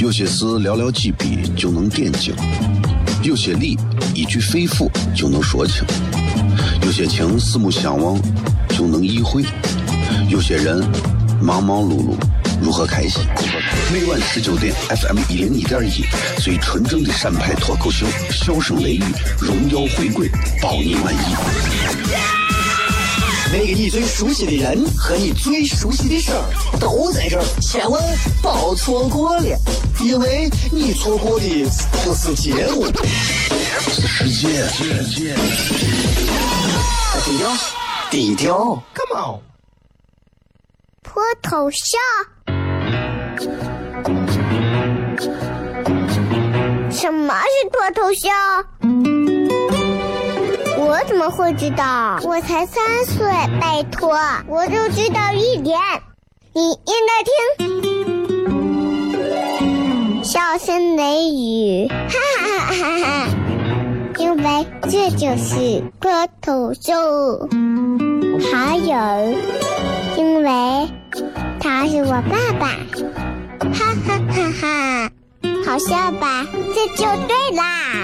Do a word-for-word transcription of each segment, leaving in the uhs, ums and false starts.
有些事寥寥几笔就能点睛，有些理一句肺腑就能说清，有些情四目相望就能意会，有些人忙忙碌碌如何开心？每晚十九点 F M 一零一点一，最纯正的陕派脱口秀，笑声雷雨，荣耀回归，包你满意。那个你最熟悉的人和你最熟悉的事儿都在这儿，千万别错过了，因为你错过的不是结果，是世界。低调，低调 ，Come on， 脱头像。什么是脱头像？我怎么会知道？我才三岁，拜托，我就知道一点。你应该听，笑声雷雨，哈哈哈哈哈！因为这就是脱头秀。还有，因为他是我爸爸。哈哈哈哈，好笑吧？这就对啦，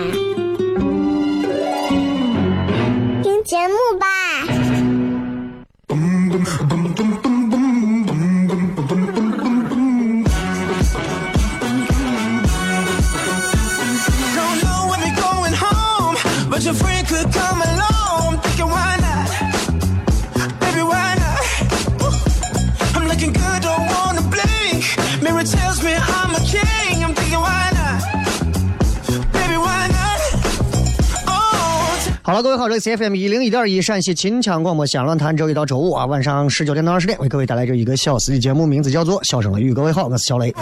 听节目吧。Tells me I'm a king, I'm thinking why not, baby why not, oh 好了，各位好，这是 F M 一零一点一陕西秦腔广播《想论坛》，周一到周五啊，晚上十九点到二十点，为各位带来这一个小时的节目，名字叫做《笑声雷雨》。各位好，我是小雷。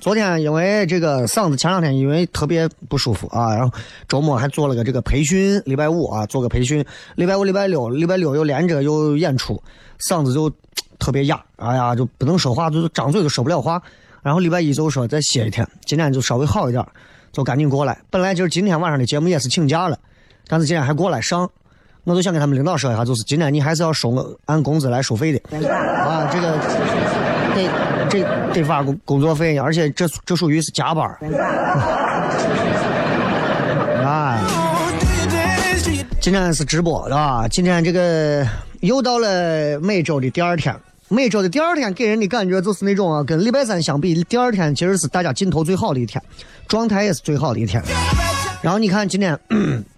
昨天因为这个嗓子前两天因为特别不舒服啊，然后周末还做了个这个培训，礼拜五啊做个培训，礼拜五礼拜六礼拜六又连着又演出，嗓子就特别哑，哎呀就不能说话，就张嘴就说不了话，然后礼拜一就说再歇一天，今天就稍微好一点就赶紧过来，本来就是今天晚上的节目也是请假了，但是今天还过来上，我都想给他们领导说一下，就是今天你还是要收按工资来收费的啊，这个对这这发工作费，而且这这属于是加班啊。今天是直播啊，今天这个又到了每周的第二天，每周的第二天给人的感觉就是那种啊，跟礼拜三相比，第二天其实是大家劲头最好的一天，状态也是最好的一天。然后你看今天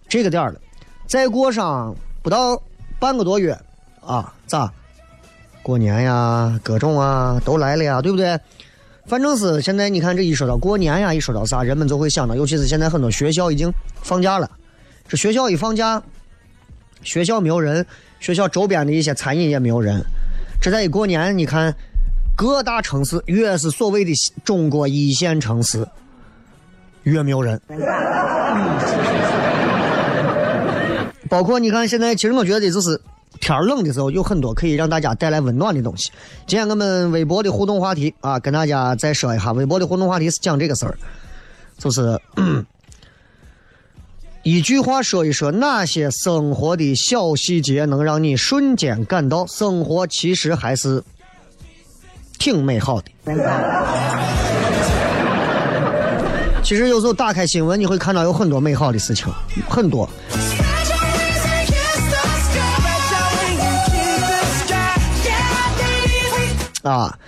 这个点儿了，再过上不到半个多月啊，咋？过年呀各种啊都来了呀，对不对？反正是现在你看这一说到过年呀一说到啥，人们都会想到，尤其是现在很多学校已经放假了，这学校一放假，学校没有人，学校周边的一些餐饮也没有人，这在一过年你看各大城市，越是所谓的中国一线城市越没有人。包括你看现在其实我觉得就是天冷的时候有很多可以让大家带来温暖的东西。今天我们微博的互动话题啊，跟大家再说一下，微博的互动话题是讲这个事儿，就是、嗯、一句话说一说那些生活的小细节能让你瞬间感到生活其实还是挺美好的。其实有时候打开新闻你会看到有很多美好的事情，很多。啊，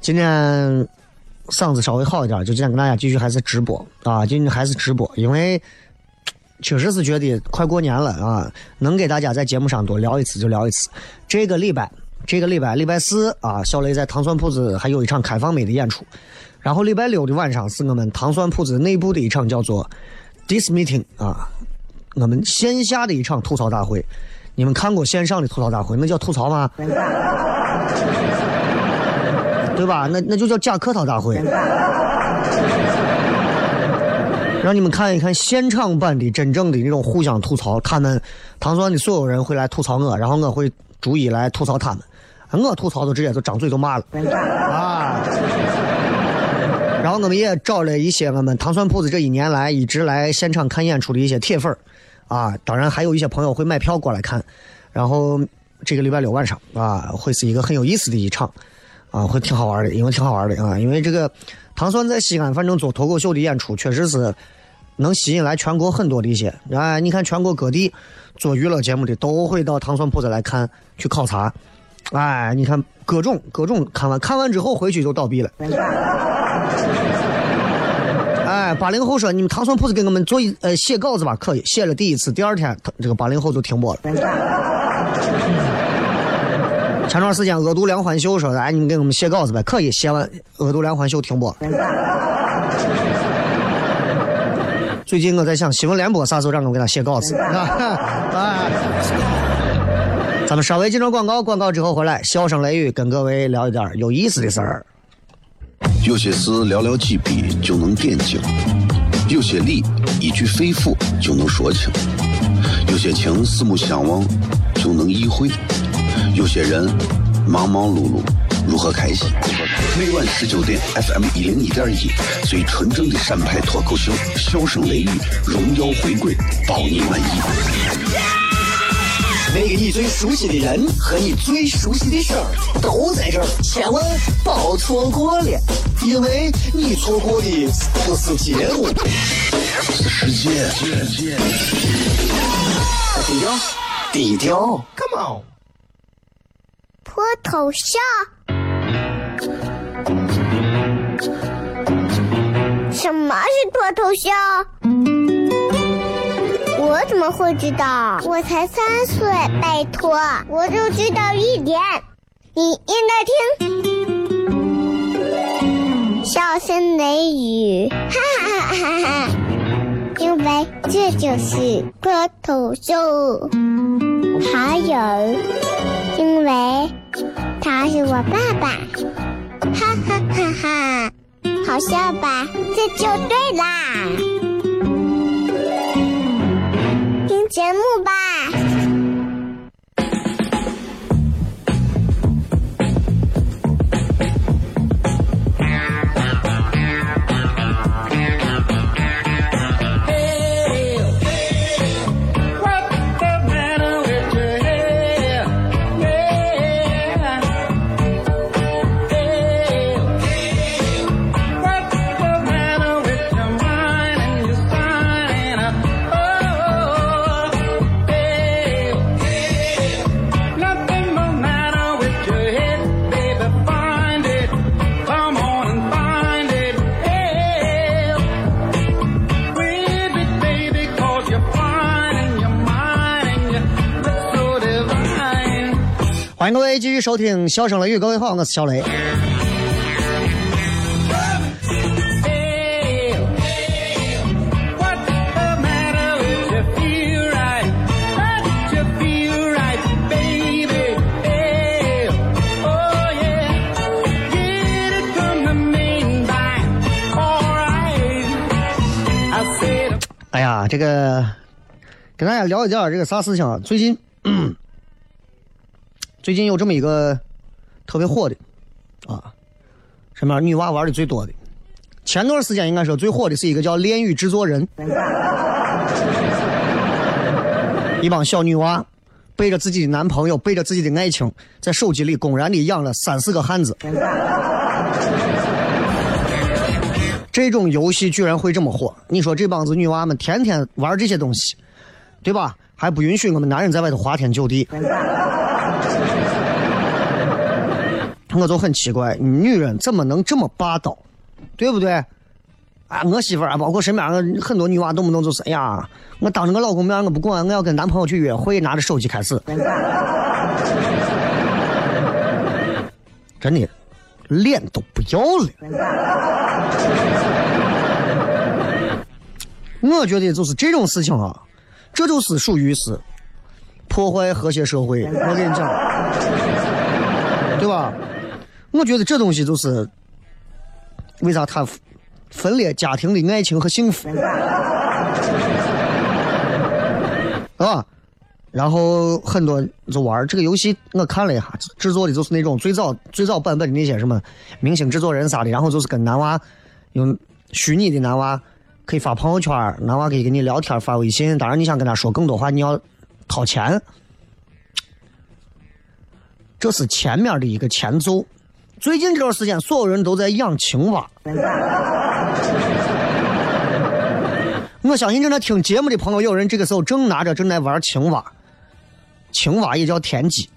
今天嗓子稍微好一点，就今天跟大家继续还是直播啊，今天还是直播，因为确实是觉得快过年了啊，能给大家在节目上多聊一次就聊一次。这个礼拜，这个礼拜礼拜四啊，小雷在糖蒜铺子还有一场开放美的演出，然后礼拜六的晚上是我们糖蒜铺子内部的一场叫做 This Meeting 啊，我们线下的一场吐槽大会。你们看过线上的吐槽大会，那叫吐槽吗？对吧？那那就叫假客套大会，让你们看一看现场版的真正的那种互相吐槽。他们唐酸的所有人会来吐槽我，然后我会逐一来吐槽他们。我吐槽都直接都张嘴都骂了啊！然后我们也找了一些我们唐酸铺子这一年来一直来现场看演出的一些铁粉啊，当然还有一些朋友会买票过来看。然后这个礼拜六晚上啊，会是一个很有意思的一场。啊，会挺好玩的，因为挺好玩的啊，因为这个唐酸在西安反正做脱口秀的演出确实是能吸引来全国很多的一些，哎，你看全国各地做娱乐节目的都会到唐酸铺子来看去考察，哎，你看各种各种看完看完之后回去就倒闭了。哎，八零后说你们唐酸铺子给我们做一呃写稿子吧，可以写了第一次，第二天这个八零后就停播了。前段时间额度梁环秀说，哎，你们给我们写稿子吧，可以写完，额度梁环秀停播。最近我在想新闻联播啥时候让我们给他写稿子。咱们稍微进入广告，广告之后回来笑声雷雨跟各位聊一点有意思的事儿。有些事寥寥几笔就能点睛，有些力一句非腑就能说清，有些情四目相望就能意会，有些人忙忙碌碌如何开心。每晚十九点 F M 一零一点一，最纯正的陕派脱口秀，笑声雷雨，荣耀回归，包你满意。那个你最熟悉的人和你最熟悉的事儿都在这儿，千万别错过了，因为你错过的不是节目，是世界。低调，低调 ，Come on。脱头像。什么是脱头像？我怎么会知道？我才三岁，拜托，我就知道一点。你应该听笑声雷雨，哈哈哈哈哈！因为这就是脱口秀。还有，因为他是我爸爸，哈哈哈哈！好笑吧？这就对啦。节目吧，欢迎各位继续收听笑声雷雨，各位好，我是小雷。哎呀，这个跟大家聊一聊这个啥事情啊？最近。嗯最近有这么一个特别火的啊，什么女娃玩的最多的，前段时间应该说最火的是一个叫炼狱制作人，一帮小女娃背着自己的男朋友，背着自己的爱情，在手机里公然地养了三四个汉子。这种游戏居然会这么火，你说这帮子女娃们天天玩这些东西，对吧？还不允许我们男人在外头花天酒地。我就很奇怪，女人怎么能这么霸道，对不对？啊，我媳妇儿啊，包括身边很多女娃动不动就是，哎呀，我当着我老公面我不管，我要跟男朋友去约会，拿着手机开始。真的，脸都不要了。我觉得就是这种事情啊，这就是属于是破坏和谐社会。我跟你讲，对吧？我觉得这东西就是为啥它分裂家庭的爱情和幸福啊。然后很多就玩这个游戏，我看了一下，制作的就是那种最早最早版本的那些什么明星制作人啥的，然后就是跟男娃用虚拟的男娃可以发朋友圈，男娃可以跟你聊天发微信，当然你想跟他说更多话你要掏钱，这是前面的一个前奏。最近这段时间所有人都在养青蛙。我相信正在听节目的朋友，有人这个时候正拿着正在玩青蛙，青蛙也叫田鸡，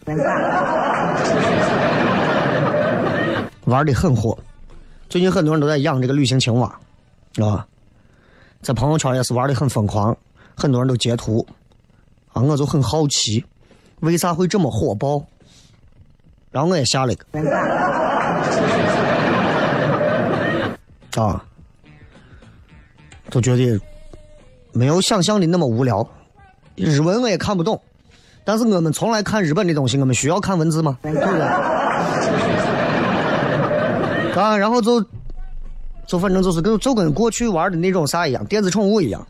玩得很火。最近很多人都在养这个旅行青蛙啊，在朋友圈也是玩得很疯狂，很多人都截图啊，我就很好奇为啥会这么火爆，然后我也下了一个啊，都觉得没有想象的那么无聊。日文我也看不懂，但是我们从来看日本的东西，我们需要看文字吗？对不对？啊，然后就就反正就是跟就跟过去玩的那种啥一样，电子宠物一样，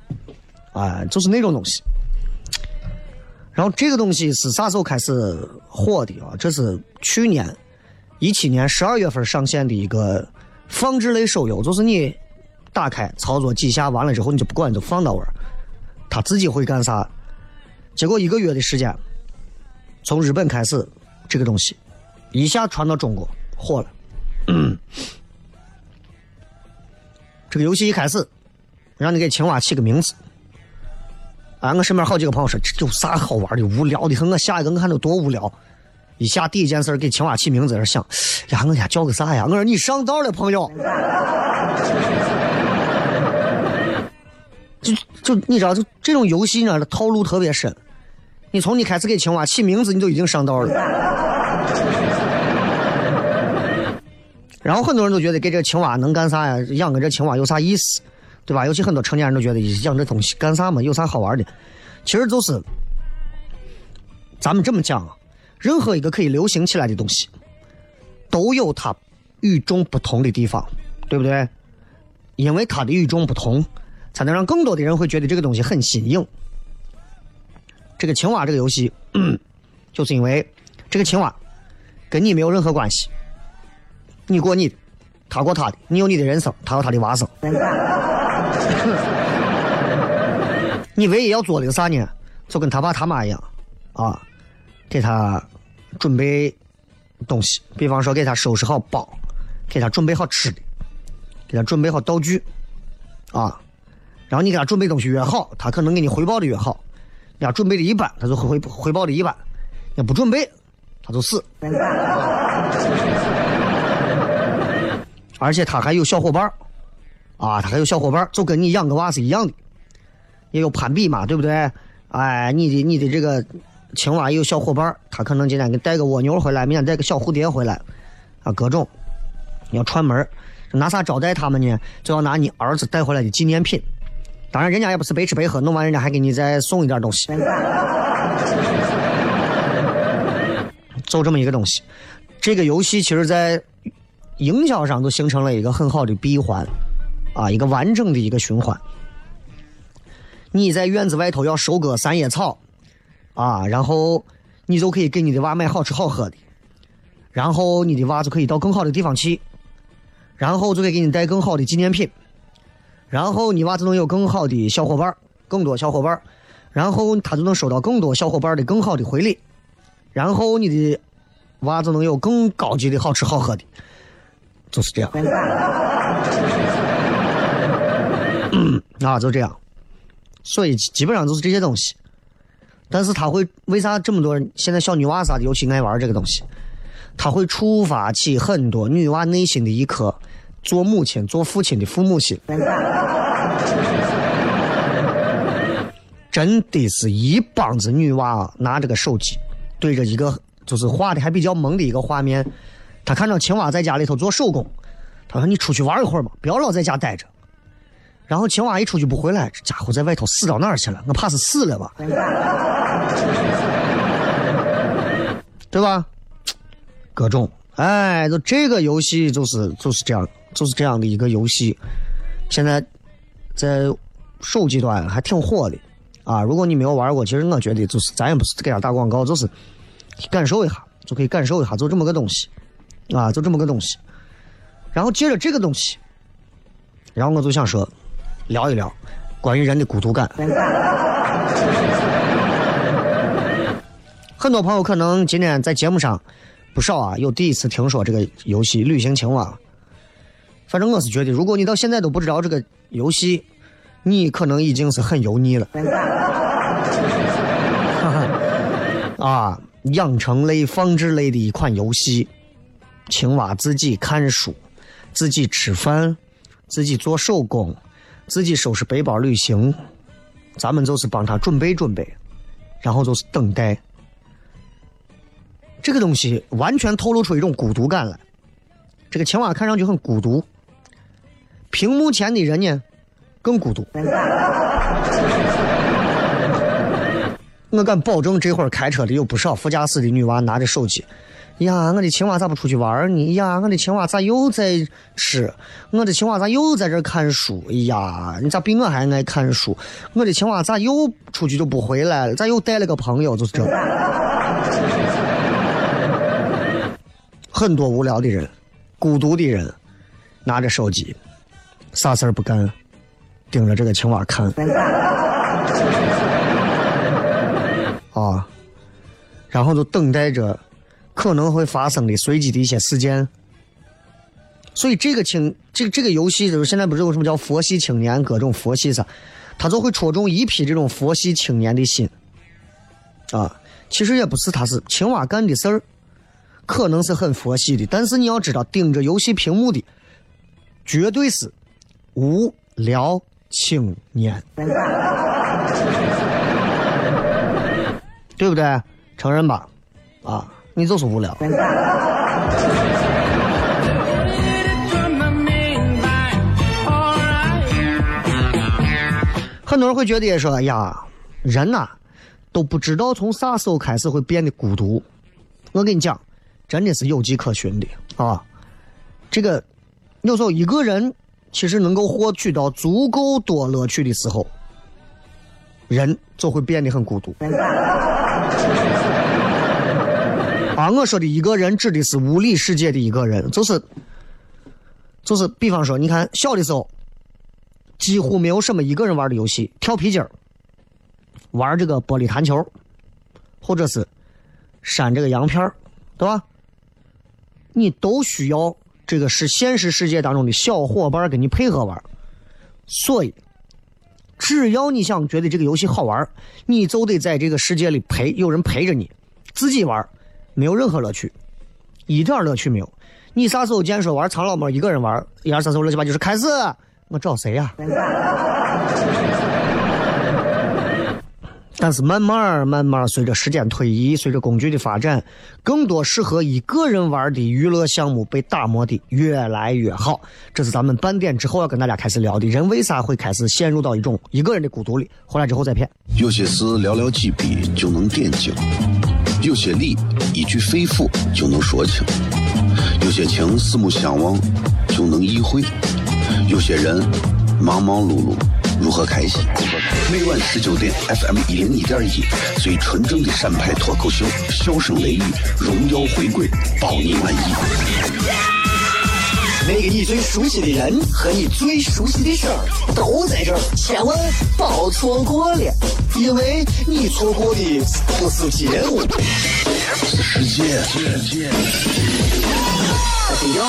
啊，就是那种东西。然后这个东西是啥时候开始火的啊？这是去年一七年十二月份上线的一个放置类手游，就是你打开操作几下完了之后，你就不管，你就放到玩，他自己会干啥？结果一个月的时间，从日本开始，这个东西一下传到中国火了。嗯、这个游戏一开始让你给青蛙起个名字啊，我身边好几个朋友说这有啥好玩的，无聊的很，我下一个我看着多无聊，一下第一件事给青蛙起名字，而想呀我家叫个啥呀，我说你上道了朋友。就就你知道，就这种游戏呢套路特别深，你从你开始给青蛙起名字你就已经上道了。然后很多人都觉得给这青蛙能干啥呀？养个这青蛙有啥意思，对吧？尤其很多成年人都觉得养这东西干啥嘛？有啥好玩的？其实就是，咱们这么讲啊，任何一个可以流行起来的东西，都有它与众不同的地方，对不对？因为它的与众不同，才能让更多的人会觉得这个东西很新颖。这个青蛙这个游戏，嗯，就是因为这个青蛙跟你没有任何关系。你过你的，他过他的，你有你的人生，他有他的娃生。你唯一要做的啥呢？就跟他爸他妈一样啊，给他准备东西，比方说给他收拾好包，给他准备好吃的，给他准备好道具啊。然后你给他准备东西越好，他可能给你回报的越好。你要准备的一般，他就回回报的一般；你不准备，他就死。而且他还有小伙伴啊，他还有小伙伴，就跟你养个娃是一样的，也有攀比嘛，对不对？哎，你的你的这个青蛙也有小伙伴，他可能今天给带个蜗牛回来，明天带个小蝴蝶回来啊，各种你要串门，拿啥招待他们呢？就要拿你儿子带回来的纪念品，当然人家也不是白吃白喝，弄完人家还给你再送一点东西，就这么一个东西。这个游戏其实在营销上都形成了一个很好的闭环啊，一个完整的一个循环。你在院子外头要收割三叶草啊，然后你就可以给你的娃买好吃好喝的，然后你的娃就可以到更好的地方去，然后就可以给你带更好的纪念品，然后你娃就能有更好的小伙伴，更多小伙伴，然后他就能收到更多小伙伴的更好的回礼，然后你的娃就能有更高级的好吃好喝的，就是这样。嗯，啊，就这样。所以基本上就是这些东西。但是他会，为啥这么多人现在小女娃啥的尤其爱玩这个东西？他会触发起很多女娃内心的一颗做母亲、做父亲的父母心。真的是一帮子女娃拿着个手机，对着一个就是画的还比较萌的一个画面。他看到青蛙在家里头做手工，他说你出去玩一会儿吧，不要老在家待着。然后青蛙一出去不回来，这家伙在外头死到哪儿去了？我怕是死了吧，对吧？各种，哎，就这个游戏就是就是这样，就是这样的一个游戏，现在在手机端还挺火的啊。如果你没有玩过，其实我觉得就是咱也不是给他打广告，就是感受一下，就可以感受一下，就这么个东西。啊，就这么个东西。然后接着这个东西，然后我就想说聊一聊关于人的孤独感。很多朋友可能今天在节目上不少啊，又第一次听说这个游戏旅行青蛙。反正我是觉得，如果你到现在都不知道这个游戏，你可能已经是很油腻了。啊，养成类、放置类的一款游戏，青蛙自己看书，自己吃饭，自己做手工，自己收拾背包旅行，咱们就是帮他准备准备，然后就是等待。这个东西完全透露出一种孤独感来。这个青蛙看上去很孤独，屏幕前的人呢更孤独。我敢保证，这会儿开车的有不少副驾驶的女娃拿着手机，呀，我的青蛙咋不出去玩呢？呀，我的青蛙咋又在吃？我的青蛙咋又在这看书？呀，你咋比我还爱看书？我的青蛙咋又出去就不回来了？咋又带了个朋友？就是这很多无聊的人，孤独的人，拿着手机，啥事儿不干，盯着这个青蛙看。啊，然后就等待着可能会发生的随机的一些事件。所以这个青这个这个游戏，就是现在不是有什么叫佛系青年，各种佛系啥，他就会戳中一批这种佛系青年的心。啊，其实也不是，他是青蛙干的事儿，可能是很佛系的，但是你要知道，盯着游戏屏幕的绝对是无聊青年。对不对？承认吧，啊，你就是无聊。很多人会觉得也说，哎呀，人呐、啊，都不知道从啥时候开始会变得孤独。我跟你讲，真的是有迹可循的啊。这个有时候一个人其实能够获取到足够多乐趣的时候，人就会变得很孤独。啊，我说的一个人指的是物理世界的一个人，就是就是比方说，你看小的时候几乎没有什么一个人玩的游戏，跳皮筋儿，玩这个玻璃弹球，或者是闪这个洋片儿，对吧？你都需要这个是现实世界当中的小伙伴给你配合玩。所以只要你想觉得这个游戏好玩，你就得在这个世界里陪有人陪着你，自己玩没有任何乐趣，一点乐趣没有。你啥时候既然说玩藏老猫一个人玩一二三四五六七八，就是开始我找谁呀、啊？但是慢慢慢慢随着时间推移，随着工具的发展，更多适合一个人玩的娱乐项目被打磨的越来越好。这是咱们半点之后要跟大家开始聊的，人为啥会开始陷入到一种一个人的孤独里，回来之后再骗。有些事寥寥几笔就能惦记，有些力一句非腑就能说清，有些情四目相望就能意会，有些人忙忙碌碌如何开心。每晚十九点 F M 一零一点一，最纯正的陕派脱口秀，笑声雷雨，荣耀回归，保你满意。那个你最熟悉的人和你最熟悉的事儿都在这儿，千万别错过了，因为你错过的不是节目，是世界。低调，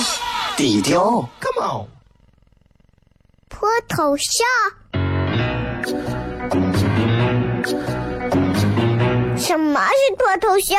低调 ，Come on。脱头像。什么是脱头像？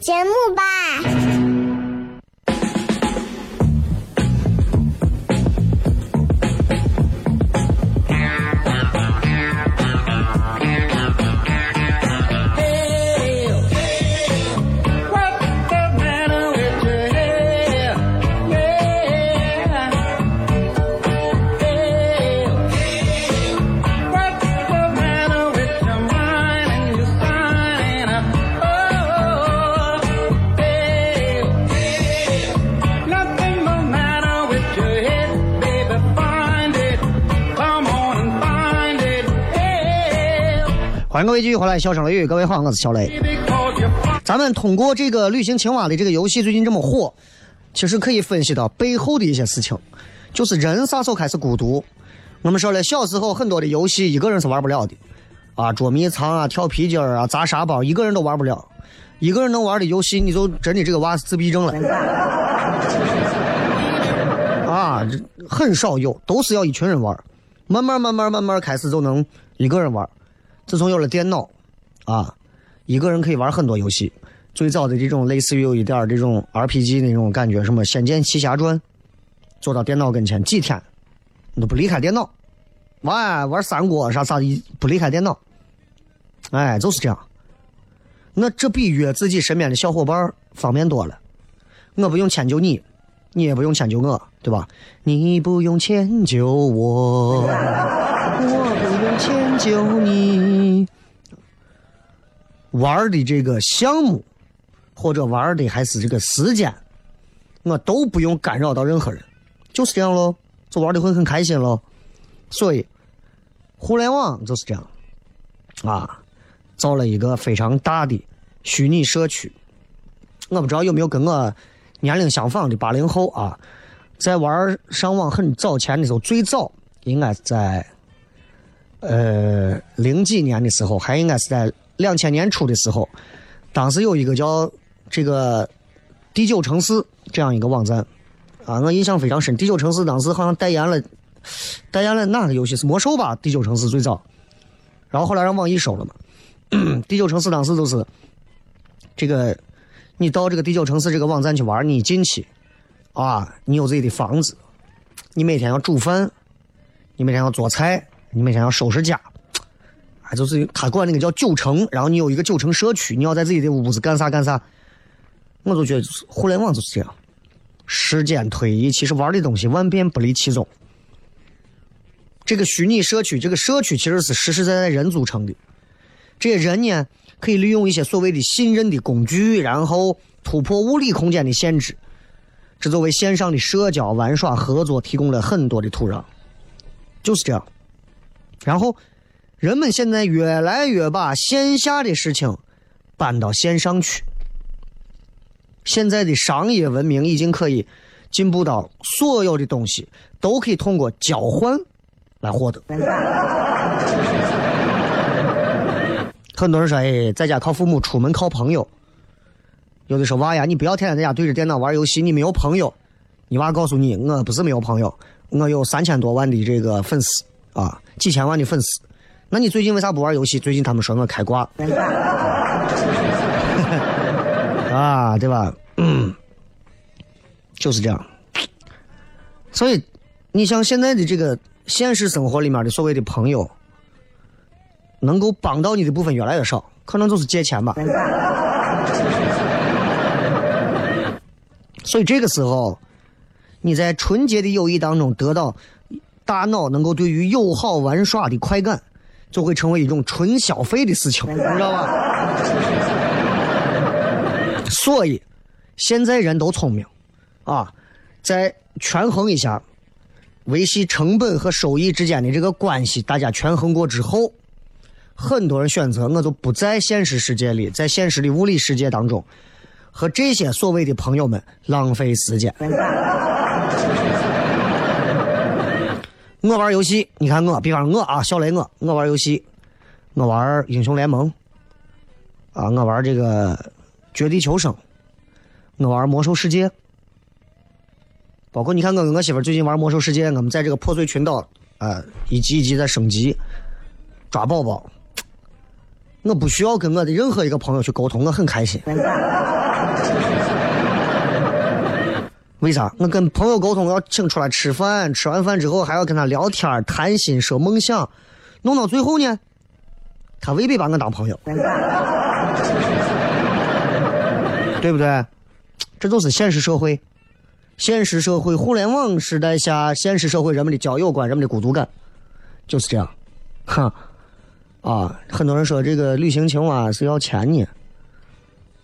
节目吧，欢迎各位继续回来，笑声雷雨，各位好，我是小雷。咱们通过这个旅行青蛙的这个游戏最近这么火，其实可以分析到背后的一些事情，就是人啥时候开始孤独。我们说了，小时候很多的游戏一个人是玩不了的啊，捉迷藏啊，跳皮筋啊，砸沙包，一个人都玩不了。一个人能玩的游戏，你就真的这个娃自闭症了啊，很少有，都是要一群人玩。慢慢慢慢慢慢开始就能一个人玩。自从有了电脑啊，一个人可以玩很多游戏，最早的这种类似于有一点这种 R P G 那种感觉，什么《仙剑奇侠传》，坐到电脑跟前几天你都不离开电脑，玩玩三国啥啥不离开电脑，哎，就是这样。那这比约自己身边的小伙伴方便多了，我不用迁就你，你也不用迁就我，对吧？你不用迁就我，我不用迁就你。玩的这个项目，或者玩的还是这个时间，我都不用干扰到任何人，就是这样咯，就玩的会很开心咯。所以，互联网就是这样，啊。造了一个非常大的虚拟社区，我不知道有没有跟我年龄相仿的八零后啊，在玩上网很早前的时候，最早应该是在呃零几年的时候，还应该是在两千年初的时候，当时有一个叫这个第九城市这样一个网站啊，我印象非常深。第九城市当时好像代言了，代言了那个游戏是魔兽吧？第九城市最早，然后后来让网易收了嘛。第九城市当时都是这个，你到这个第九城市这个网站去玩，你进去啊，你有自己的房子，你每天要煮饭，你每天要做菜，你每天要收拾家，啊，就是他管那个叫九城，然后你有一个九城社区，你要在自己的屋子干啥干啥。我就觉得互联网就是这样，时间推移，其实玩的东西万变不离其宗。这个虚拟社区，这个社区其实是实实在在人组成的。这些人呢，可以利用一些所谓的信任的工具，然后突破物理空间的限制，这作为线上的社交、玩耍、合作提供了很多的土壤，就是这样。然后，人们现在越来越把线下的事情搬到线上去。现在的商业文明已经可以进步到所有的东西都可以通过交换来获得。很多人说，哎，在家靠父母，出门靠朋友。有的说，娃呀，你不要天天在家对着电脑玩游戏，你没有朋友。你娃告诉你，我不是没有朋友，我有三千多万的这个粉丝啊，几千万的粉丝。那你最近为啥不玩游戏？最近他们说我开挂。啊，对吧？嗯，就是这样。所以，你像现在的这个现实生活里面的所谓的朋友。能够帮到你的部分越来越少，可能就是借钱吧。所以这个时候，你在纯洁的友谊当中得到大脑能够对于友好玩耍的快感，就会成为一种纯消费的事情，你知道吧？所以现在人都聪明啊，在权衡一下维系成本和收益之间的这个关系，大家权衡过之后，很多人选择我就不在现实世界里，在现实的物理世界当中和这些所谓的朋友们浪费时间。我玩游戏，你看我，比方我啊，小雷我，我玩游戏，我玩英雄联盟啊，我玩这个绝地求生，我玩魔兽世界，包括你看我跟我媳妇最近玩魔兽世界，我们在这个破碎群岛啊、呃，一级一级在升级，抓宝宝。我不需要跟我的任何一个朋友去沟通，我很开心。为啥？我跟朋友沟通要请出来吃饭，吃完饭之后还要跟他聊天谈心说梦想，弄到最后呢，他未必把我当朋友，对不对？这都是现实社会，现实社会互联网时代下，现实社会人们的交友观，人们的孤独感，就是这样，哈。啊，很多人说这个旅行青蛙是要钱呢，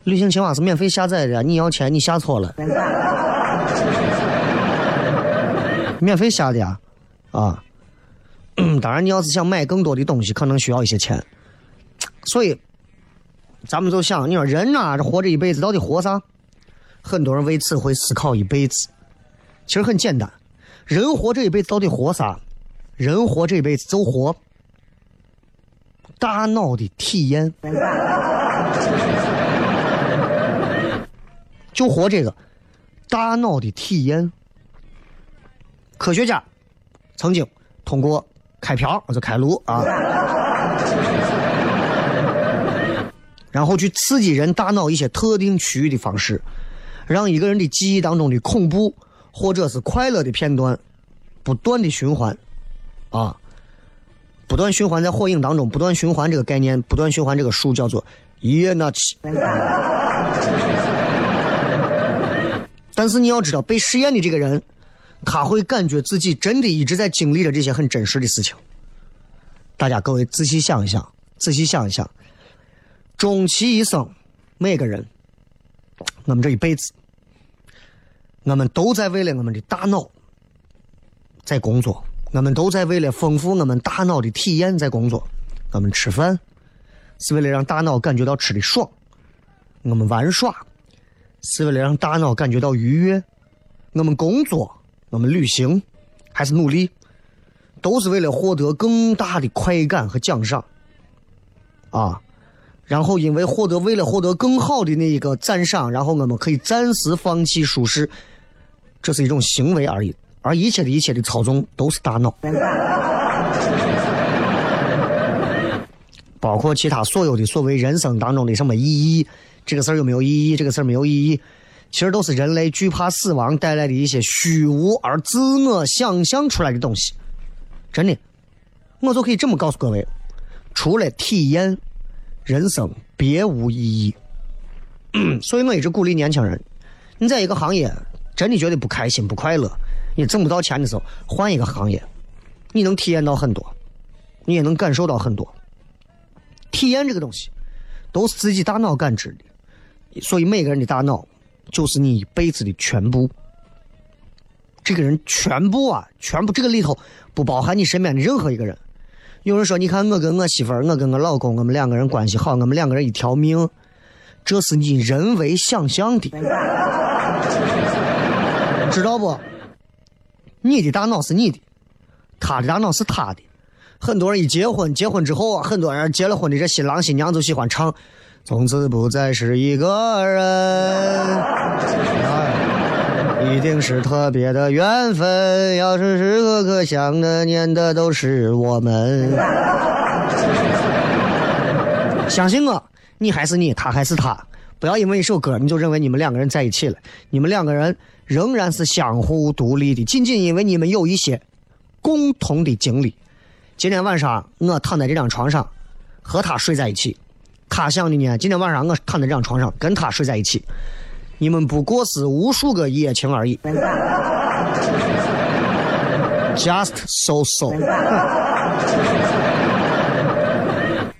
旅行青蛙是免费下载的，你要钱你下错了，免费下的呀，啊，当然你要是想买更多的东西，可能需要一些钱，所以咱们就想，你说人啊，这活着一辈子到底活啥？很多人为此会思考一辈子。其实很简单，人活这一辈子到底活啥？人活这一辈子就活大脑的体验，就活这个大脑的体验。科学家曾经通过开瓢，就开颅啊，然后去刺激人大脑一些特定区域的方式，让一个人的记忆当中的恐怖或者是快乐的片段不断的循环啊，不断循环，在火影当中不断循环这个概念，不断循环这个书叫做耶纳奇。但是你要知道，被实验的这个人，他会感觉自己真的一直在经历着这些很真实的事情。大家各位仔细想一想，仔细想一想，终其一生，每个人，我们这一辈子，我们都在为了我们的大脑在工作，我们都在为了丰富我们大脑的体验在工作。我们吃饭是为了让大脑感觉到吃的爽，我们玩耍是为了让大脑感觉到愉悦，我们工作，我们旅行还是努力，都是为了获得更大的快感和奖赏啊。然后因为获得为了获得更好的那一个赞赏，然后我们可以暂时放弃舒适，这是一种行为而已，而一切的一切的操纵都是大脑，包括其他所有的所谓人生当中的什么意义，这个事儿有没有意义，这个事儿没有意义，其实都是人类惧怕死亡带来的一些虚无而自我想象出来的东西。真的，我就可以这么告诉各位，除了体验，人生别无意义。嗯、所以我一直鼓励年轻人，你在一个行业真的觉得不开心不快乐，你挣不到钱的时候，换一个行业，你能体验到很多，你也能感受到很多。体验这个东西都是自己大脑感知的，所以每个人的大脑就是你一辈子的全部。这个人全部啊，全部这个里头不包含你身边的任何一个人。有人说，你看我跟我媳妇儿，我跟我老公，我们两个人关系好，我们两个人一条命，这是你人为想象的，知道不？你的大脑是你的，他的大脑是他的。很多人一结婚，结婚之后啊，很多人结了婚的这新郎新娘就喜欢唱从此不再是一个人，一定是特别的缘分，要是时刻刻想的念的都是我们。相信我，你还是你，他还是他，不要因为一首歌你就认为你们两个人在一起了，你们两个人仍然是相互独立的，仅仅因为你们有一些共同的经历。今天晚上我躺在这张床上和他睡在一起，他想的呢，今天晚上我躺在这张床上跟他睡在一起，你们不过是无数个一夜情而已。Just so so。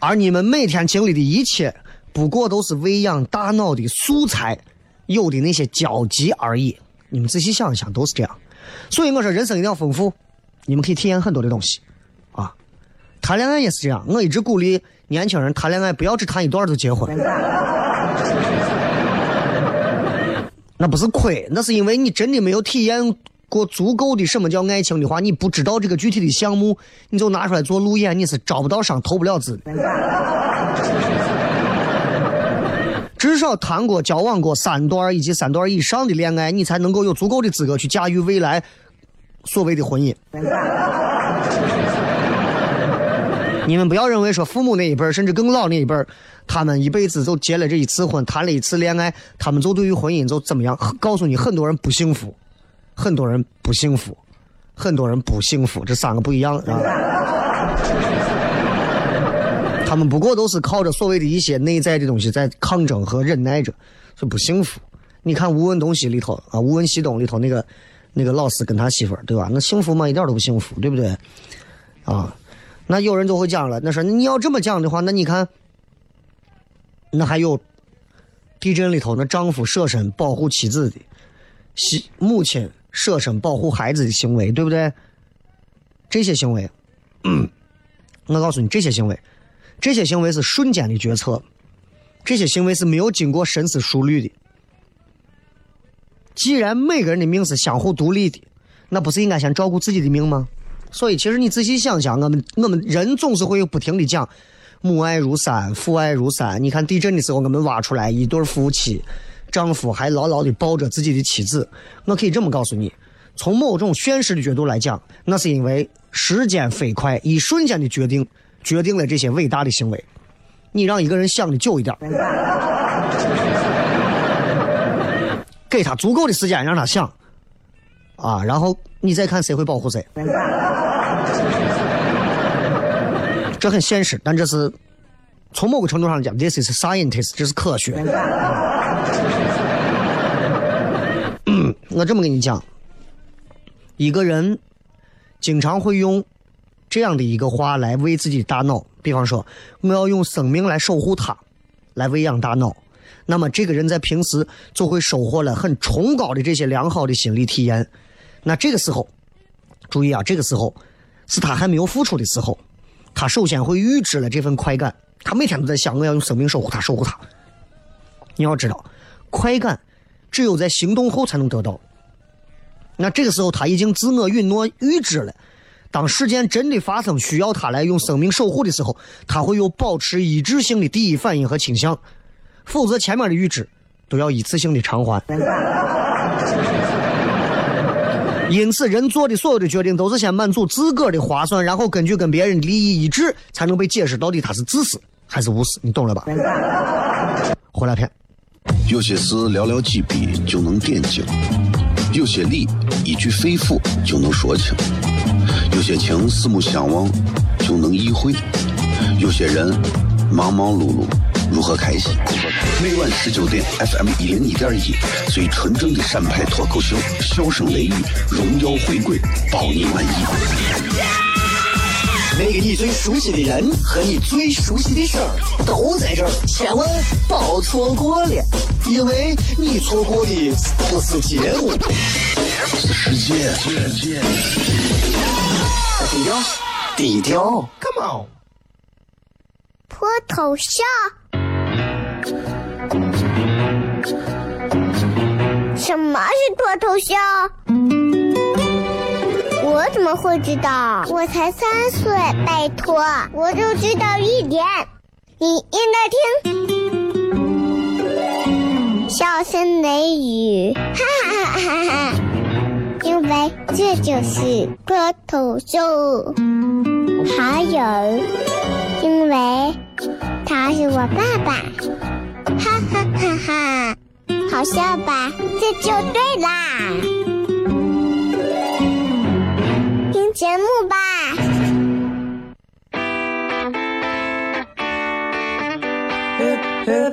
而你们每天经历的一切，不过都是喂养大脑的素材有的那些交集而已。你们仔细想一想，都是这样。所以我说，人生一定要丰富，你们可以体验很多的东西。啊，谈恋爱也是这样，我一直鼓励年轻人谈恋爱不要只谈一段就结婚。那不是亏，那是因为你真的没有体验过足够的什么叫爱情的话，你不知道这个具体的项目，你就拿出来做路演，你是找不到上投不了资。至少谈过交往过三段以及三段以上的恋爱，你才能够有足够的资格去驾驭未来所谓的婚姻。你们不要认为说父母那一辈甚至更老那一辈，他们一辈子都结了这一次婚，谈了一次恋爱，他们就对于婚姻就怎么样，告诉你很多人不幸福，很多人不幸福，很多人不幸福，这三个不一样啊。他们不过都是靠着所谓的一些内在的东西在抗争和忍耐着，所以不幸福。你看吴文东西里头啊，吴文西东里头那个那个老师跟他媳妇儿，对吧？那幸福嘛，一点都不幸福，对不对？啊。那有人就会讲了，那说你要这么讲的话，那你看，那还有地震里头那丈夫舍身保护妻子的，媳母亲舍身保护孩子的行为，对不对？这些行为，嗯、我告诉你，这些行为这些行为是瞬间的决策，这些行为是没有经过深思熟虑的。既然每个人的命是相互独立的，那不是应该先照顾自己的命吗？所以其实你仔细想想，我们我们人总是会不停地讲母爱如山，父爱如山。你看地震的时候，我们挖出来一对夫妻，丈夫还牢牢地抱着自己的妻子。我可以这么告诉你，从某种宣示的角度来讲，那是因为时间飞快，一瞬间的决定决定了这些伟大的行为。你让一个人想得久一点，给他足够的时间让他想啊，然后你再看谁会保护谁。这很现实，但这是从某个程度上讲 this is scientist， 这是科学。嗯，我这么跟你讲，一个人经常会用这样的一个话来为自己大脑，比方说我要用生命来守护他，来喂养大脑，那么这个人在平时就会收获了很崇高的这些良好的心理体验。那这个时候注意啊，这个时候是他还没有付出的时候，他首先会预知了这份快感。他每天都在想我要用生命守护他守护他。你要知道，快感只有在行动后才能得到。那这个时候他已经自我允诺预知了，当事件真的发生需要他来用生命守护的时候，他会有保持一致性的第一反应和倾向，否则前面的预知都要一次性的偿还。因此人做的所有的决定都是先满足自个儿的划算，然后根据跟别人利益一致才能被解释到底他是自私还是无私，你懂了吧？回来片，有些事寥寥几笔就能点睛，有些力一句非腑就能说清，有些情四目相望就能意会，有些人忙忙碌碌如何开心。每晚十九点 F M 一零一点一，最纯正的陕派脱口秀，笑声雷雨，荣耀回归，包你满意。那个你最熟悉的人和你最熟悉的事儿都在这儿，千万别错过了，因为你错过的不是节目，是世界。低调，低调 ，Come on！ 脱头像，什么是脱头像？我怎么会知道？我才三岁，拜托，我就知道一点。你应该听，笑声雷雨，哈哈哈哈哈。因为这就是脱口秀，还有，因为他是我爸爸，哈哈哈哈，好笑吧？这就对啦，听节目吧。呃呃呃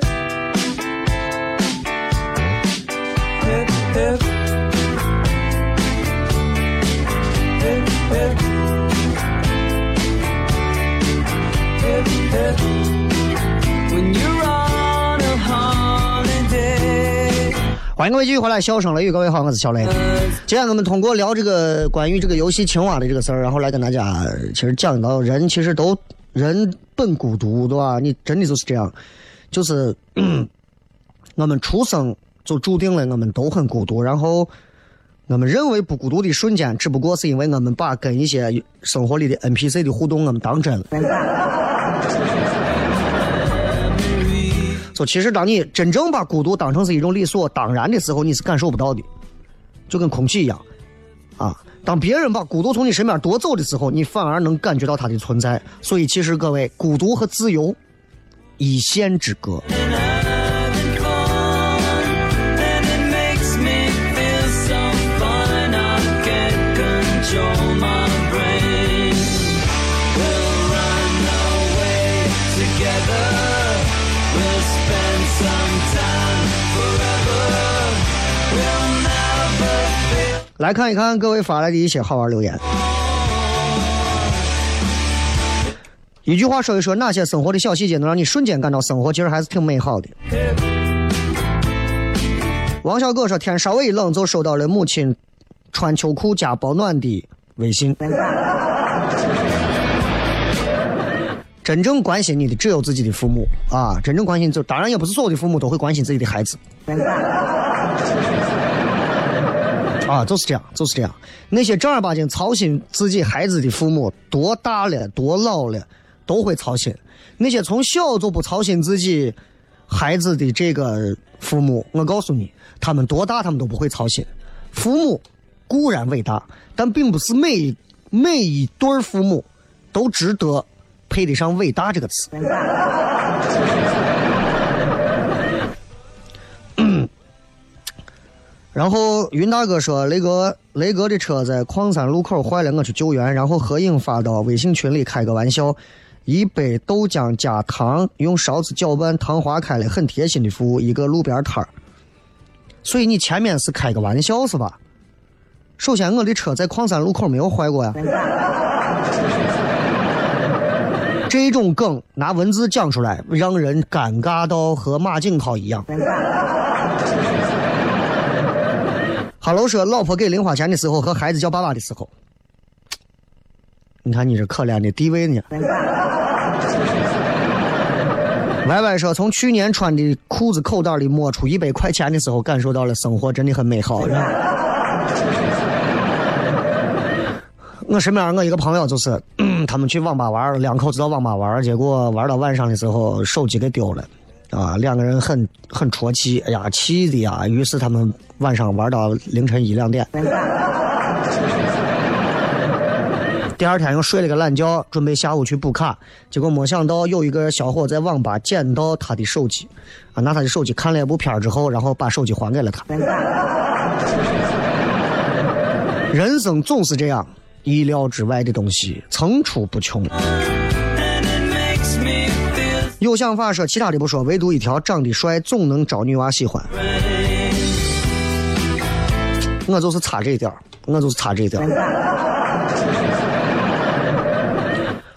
呃欢迎各位继续回来，笑声雷雨，各位好，我是小雷。今天我们通过聊这个关于这个游戏青蛙的这个事儿，然后来跟大家其实讲到人其实都人本孤独，对吧？你真的就是这样，就是我们出生就注定了我们都很孤独，然后我们认为不孤独的瞬间，只不过是因为我们把跟一些生活里的 N P C 的互动我们当真了。所以其实当你真正把孤独当成是一种理所当然的时候，你是感受不到的，就跟空气一样啊。当别人把孤独从你身边夺走的时候，你反而能感觉到它的存在。所以其实各位，孤独和自由一线之隔。来看一看各位发来的一些好玩留言。一句话说一说，那些生活的小细节能让你瞬间感到生活其实还是挺美好的。王小哥说，天稍微一冷就收到了母亲穿秋裤加保暖的微信。真正关心你的只有自己的父母啊！真正关心，就当然也不是所有的父母都会关心自己的孩子。啊，就是这样，就是这样。那些正儿八经操心自己孩子的父母，多大了、多老了，都会操心。那些从小就不操心自己孩子的这个父母，我告诉你，他们多大他们都不会操心。父母固然伟大，但并不是每每一对父母都值得配得上伟大这个词。然后云大哥说，雷哥雷哥的车在矿山路口坏了，我去救援，然后合影发到微信群里，开个玩笑，一杯豆浆加糖，用勺子搅拌，糖化开了，很贴心的服务，一个路边摊儿。所以你前面是开个玩笑是吧？首先我的车在矿山路口没有坏过呀。这种梗拿文字讲出来，让人尴尬到和骂进考一样。哈喽说，老婆给零花钱的时候和孩子叫爸爸的时候，你看你这可怜的低微呢。歪歪说，从去年穿的裤子口袋里摸出一百块钱的时候，感受到了生活真的很美好。我身边我一个朋友就是、嗯、他们去网吧玩，两口子到网吧玩，结果玩到晚上的时候手机给丢了啊，两个人很很戳气，哎呀气的呀，于是他们晚上玩到凌晨一两点。第二天又睡了个懒觉，准备下午去补卡，结果没想到又一个小伙在网吧捡到他的手机啊，拿他的手机看了一部片之后，然后把手机还给了他。人生总是这样，意料之外的东西层出不穷。有想法说，其他的不说，唯独一条长得帅总能找女娃喜欢。我就是差这一点，我就是差这一点。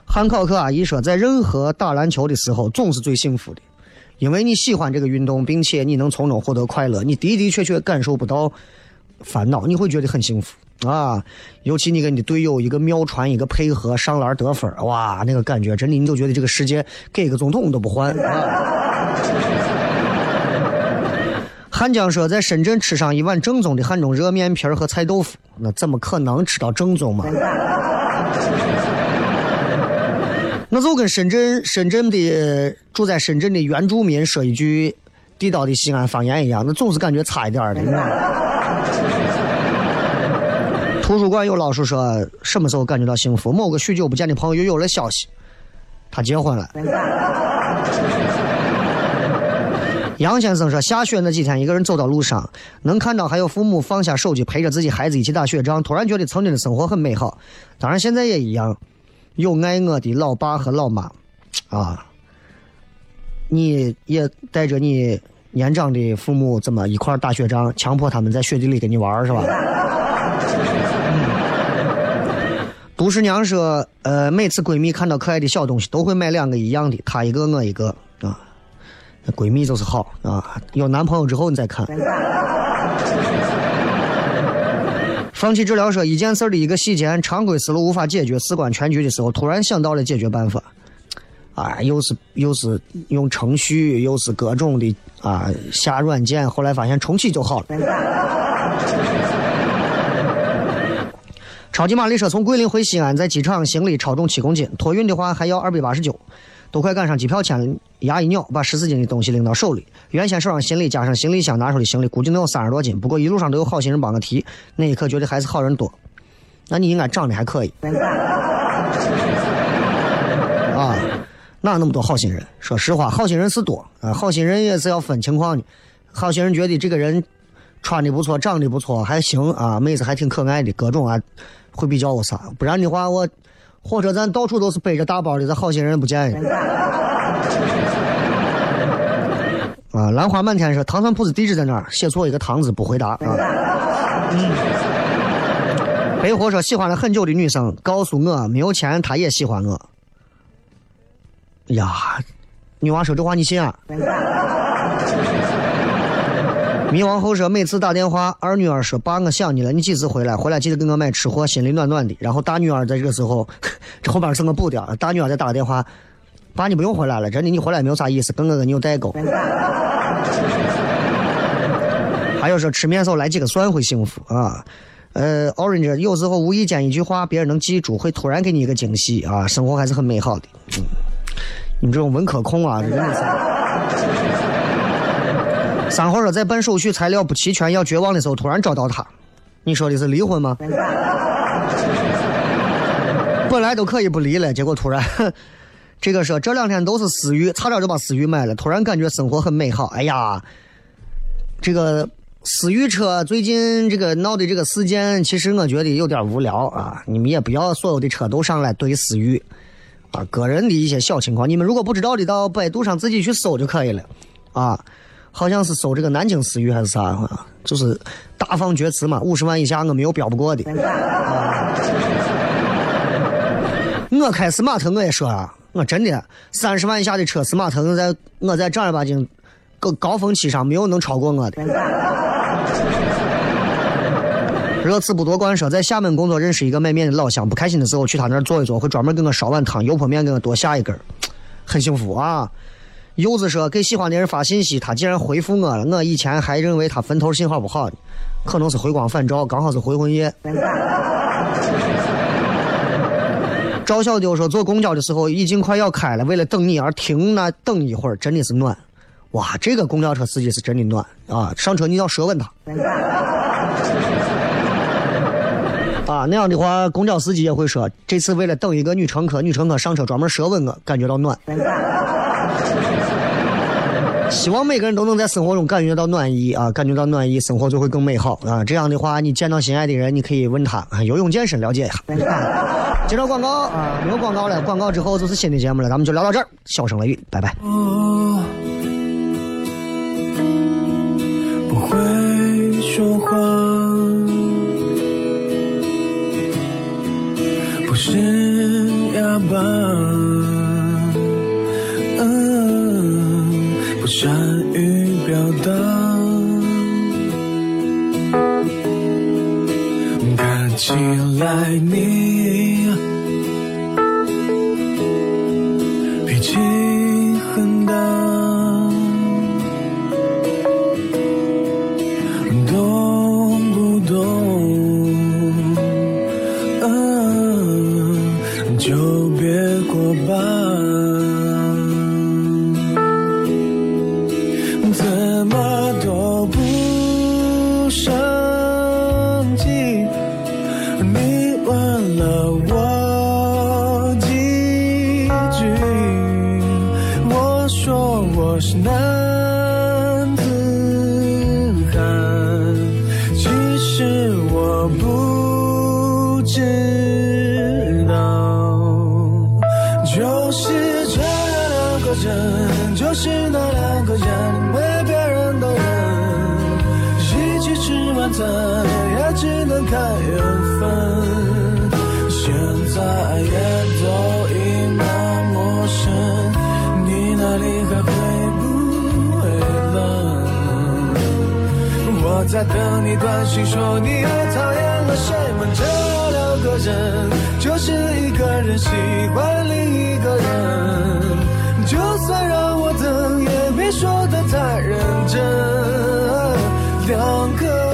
汉考克阿姨说，在任何打篮球的时候总是最幸福的，因为你喜欢这个运动，并且你能从中获得快乐，你的的确确感受不到烦恼，你会觉得很幸福啊！尤其你跟你队友一个妙传，一个配合上篮得分，哇，那个感觉真的，你都觉得这个世界给个总统都不换。汉江说，在深圳吃上一碗正宗的汉中热面皮和菜豆腐，那怎么可能吃到正宗嘛？那就跟深圳深圳的住在深圳的原住民说一句地道的西安方言一样，那总是感觉差一点的。图书馆有老师说，什么时候感觉到幸福？某个许久不见的朋友又有了消息，他结婚了。杨先生说，下雪那几天一个人走到路上，能看到还有父母放下手机陪着自己孩子一起打雪仗，突然觉得曾经的生活很美好。当然现在也一样，有爱我的老爸和老妈啊，你也带着你年长的父母这么一块打雪仗，强迫他们在雪地里给你玩是吧？独师娘说，呃，每次闺蜜看到可爱的小东西，都会买两个一样的，她一个我一个啊。闺蜜就是好啊，有男朋友之后你再看。放弃治疗说，一件事的一个细节，常规思路无法解决，事关全局的时候，突然想到了解决办法。啊，又是又是用程序，又是各种的啊下软件，后来发现重启就好了。超级玛丽车从桂林回西安，在机场行李超重七公斤，托运的话还要二百八十九，都快赶上机票钱，牙一尿把十四斤的东西拎到手里。原先手上行李加上行李箱拿出的行李，估计能有三十多斤。不过一路上都有好心人帮我提，那一刻觉得还是好人多。那你应该长得还可以。啊，哪那么多好心人？说实话，好心人是多啊，好心人也是要分情况的。好心人觉得这个人穿的不错，长得不错，还行啊，妹子还挺可爱的，各种啊。会比较我啥，不然的话我火车站到处都是背着大包的，这好心人不见人。啊，兰花漫天说，糖蒜铺子地址在哪儿？写错一个糖字不回答啊。嗯、北火说，喜欢了很久的女生告诉我没有钱她也喜欢我。呀，女娃说这话你信啊？迷王后说，每次打电话，二女儿说爸我想你了，你几时回来？回来记得跟我买吃货，心里暖暖的。然后大女儿在这个时候，这后边是个步调，大女儿在打电话，爸你不用回来了，真的，你回来没有啥意思，跟哥哥你又带狗。还有说吃面时候来几个酸会幸福啊。呃 Orange 有时候无意间一句话别人能记住，会突然给你一个惊喜啊，生活还是很美好的。嗯、你们这种文可空啊，真的。散伙者在办手续材料不齐全要绝望的时候突然找到他，你说的是离婚吗？本来都可以不离了，结果突然这个说这两天都是死鱼，差点就把死鱼卖了，突然感觉生活很美好。哎呀，这个死鱼车最近这个闹的这个事件，其实我觉得有点无聊啊！你们也不要所有的车都上来怼死鱼啊，个人的一些小情况，你们如果不知道的，到百度上自己去搜就可以了啊。好像是搜这个南京死鱼还是啥啊，就是大放厥词嘛，五十万以下我没有标不过的。啊、我开斯玛腾我也说啊，我真的三十万以下的车斯玛腾在我在正儿八经高高峰期上没有能超过我的。热刺不夺冠说在厦门工作认识一个卖面的老乡，不开心的时候去他那儿坐一坐，会专门给我烧碗汤油泼面给我多下一根，很幸福啊。柚子说给喜欢的人发信息，他竟然回复我了，我以前还认为他坟头信号不好，可能是回光返照，刚好是回魂夜。赵小丢说坐公交的时候已经快要开了，为了等你而停那等一会儿，真的是暖哇，这个公交车司机是真的暖啊，上车你要舌吻他啊，那样的话公交司机也会说这次为了等一个女乘客，女乘客上车专门舌吻我，感觉到暖。希望每个人都能在生活中感觉到暖意啊，感觉到暖意，生活就会更美好啊。这样的话你见到心爱的人，你可以问他游泳健身了解一下。啊、接着广告啊，没有广告了，广告之后就是新的节目了，咱们就聊到这儿，笑声雷雨，拜拜。哦，不会说话是哑巴、啊、不善于表达，看起来你脾气很大，懂不懂就别过吧，怎么都不生气，你问了我几句，我说我是男子汉，其实我不知。就是那两个人，因为别人的人一起吃晚餐，也只能看缘分。现在也都已那么深，你哪里还会不会冷？我在等你短信说你又讨厌了谁们？这两个人就是一个人喜欢另一个人。就算让我等，也别说得太认真。两个。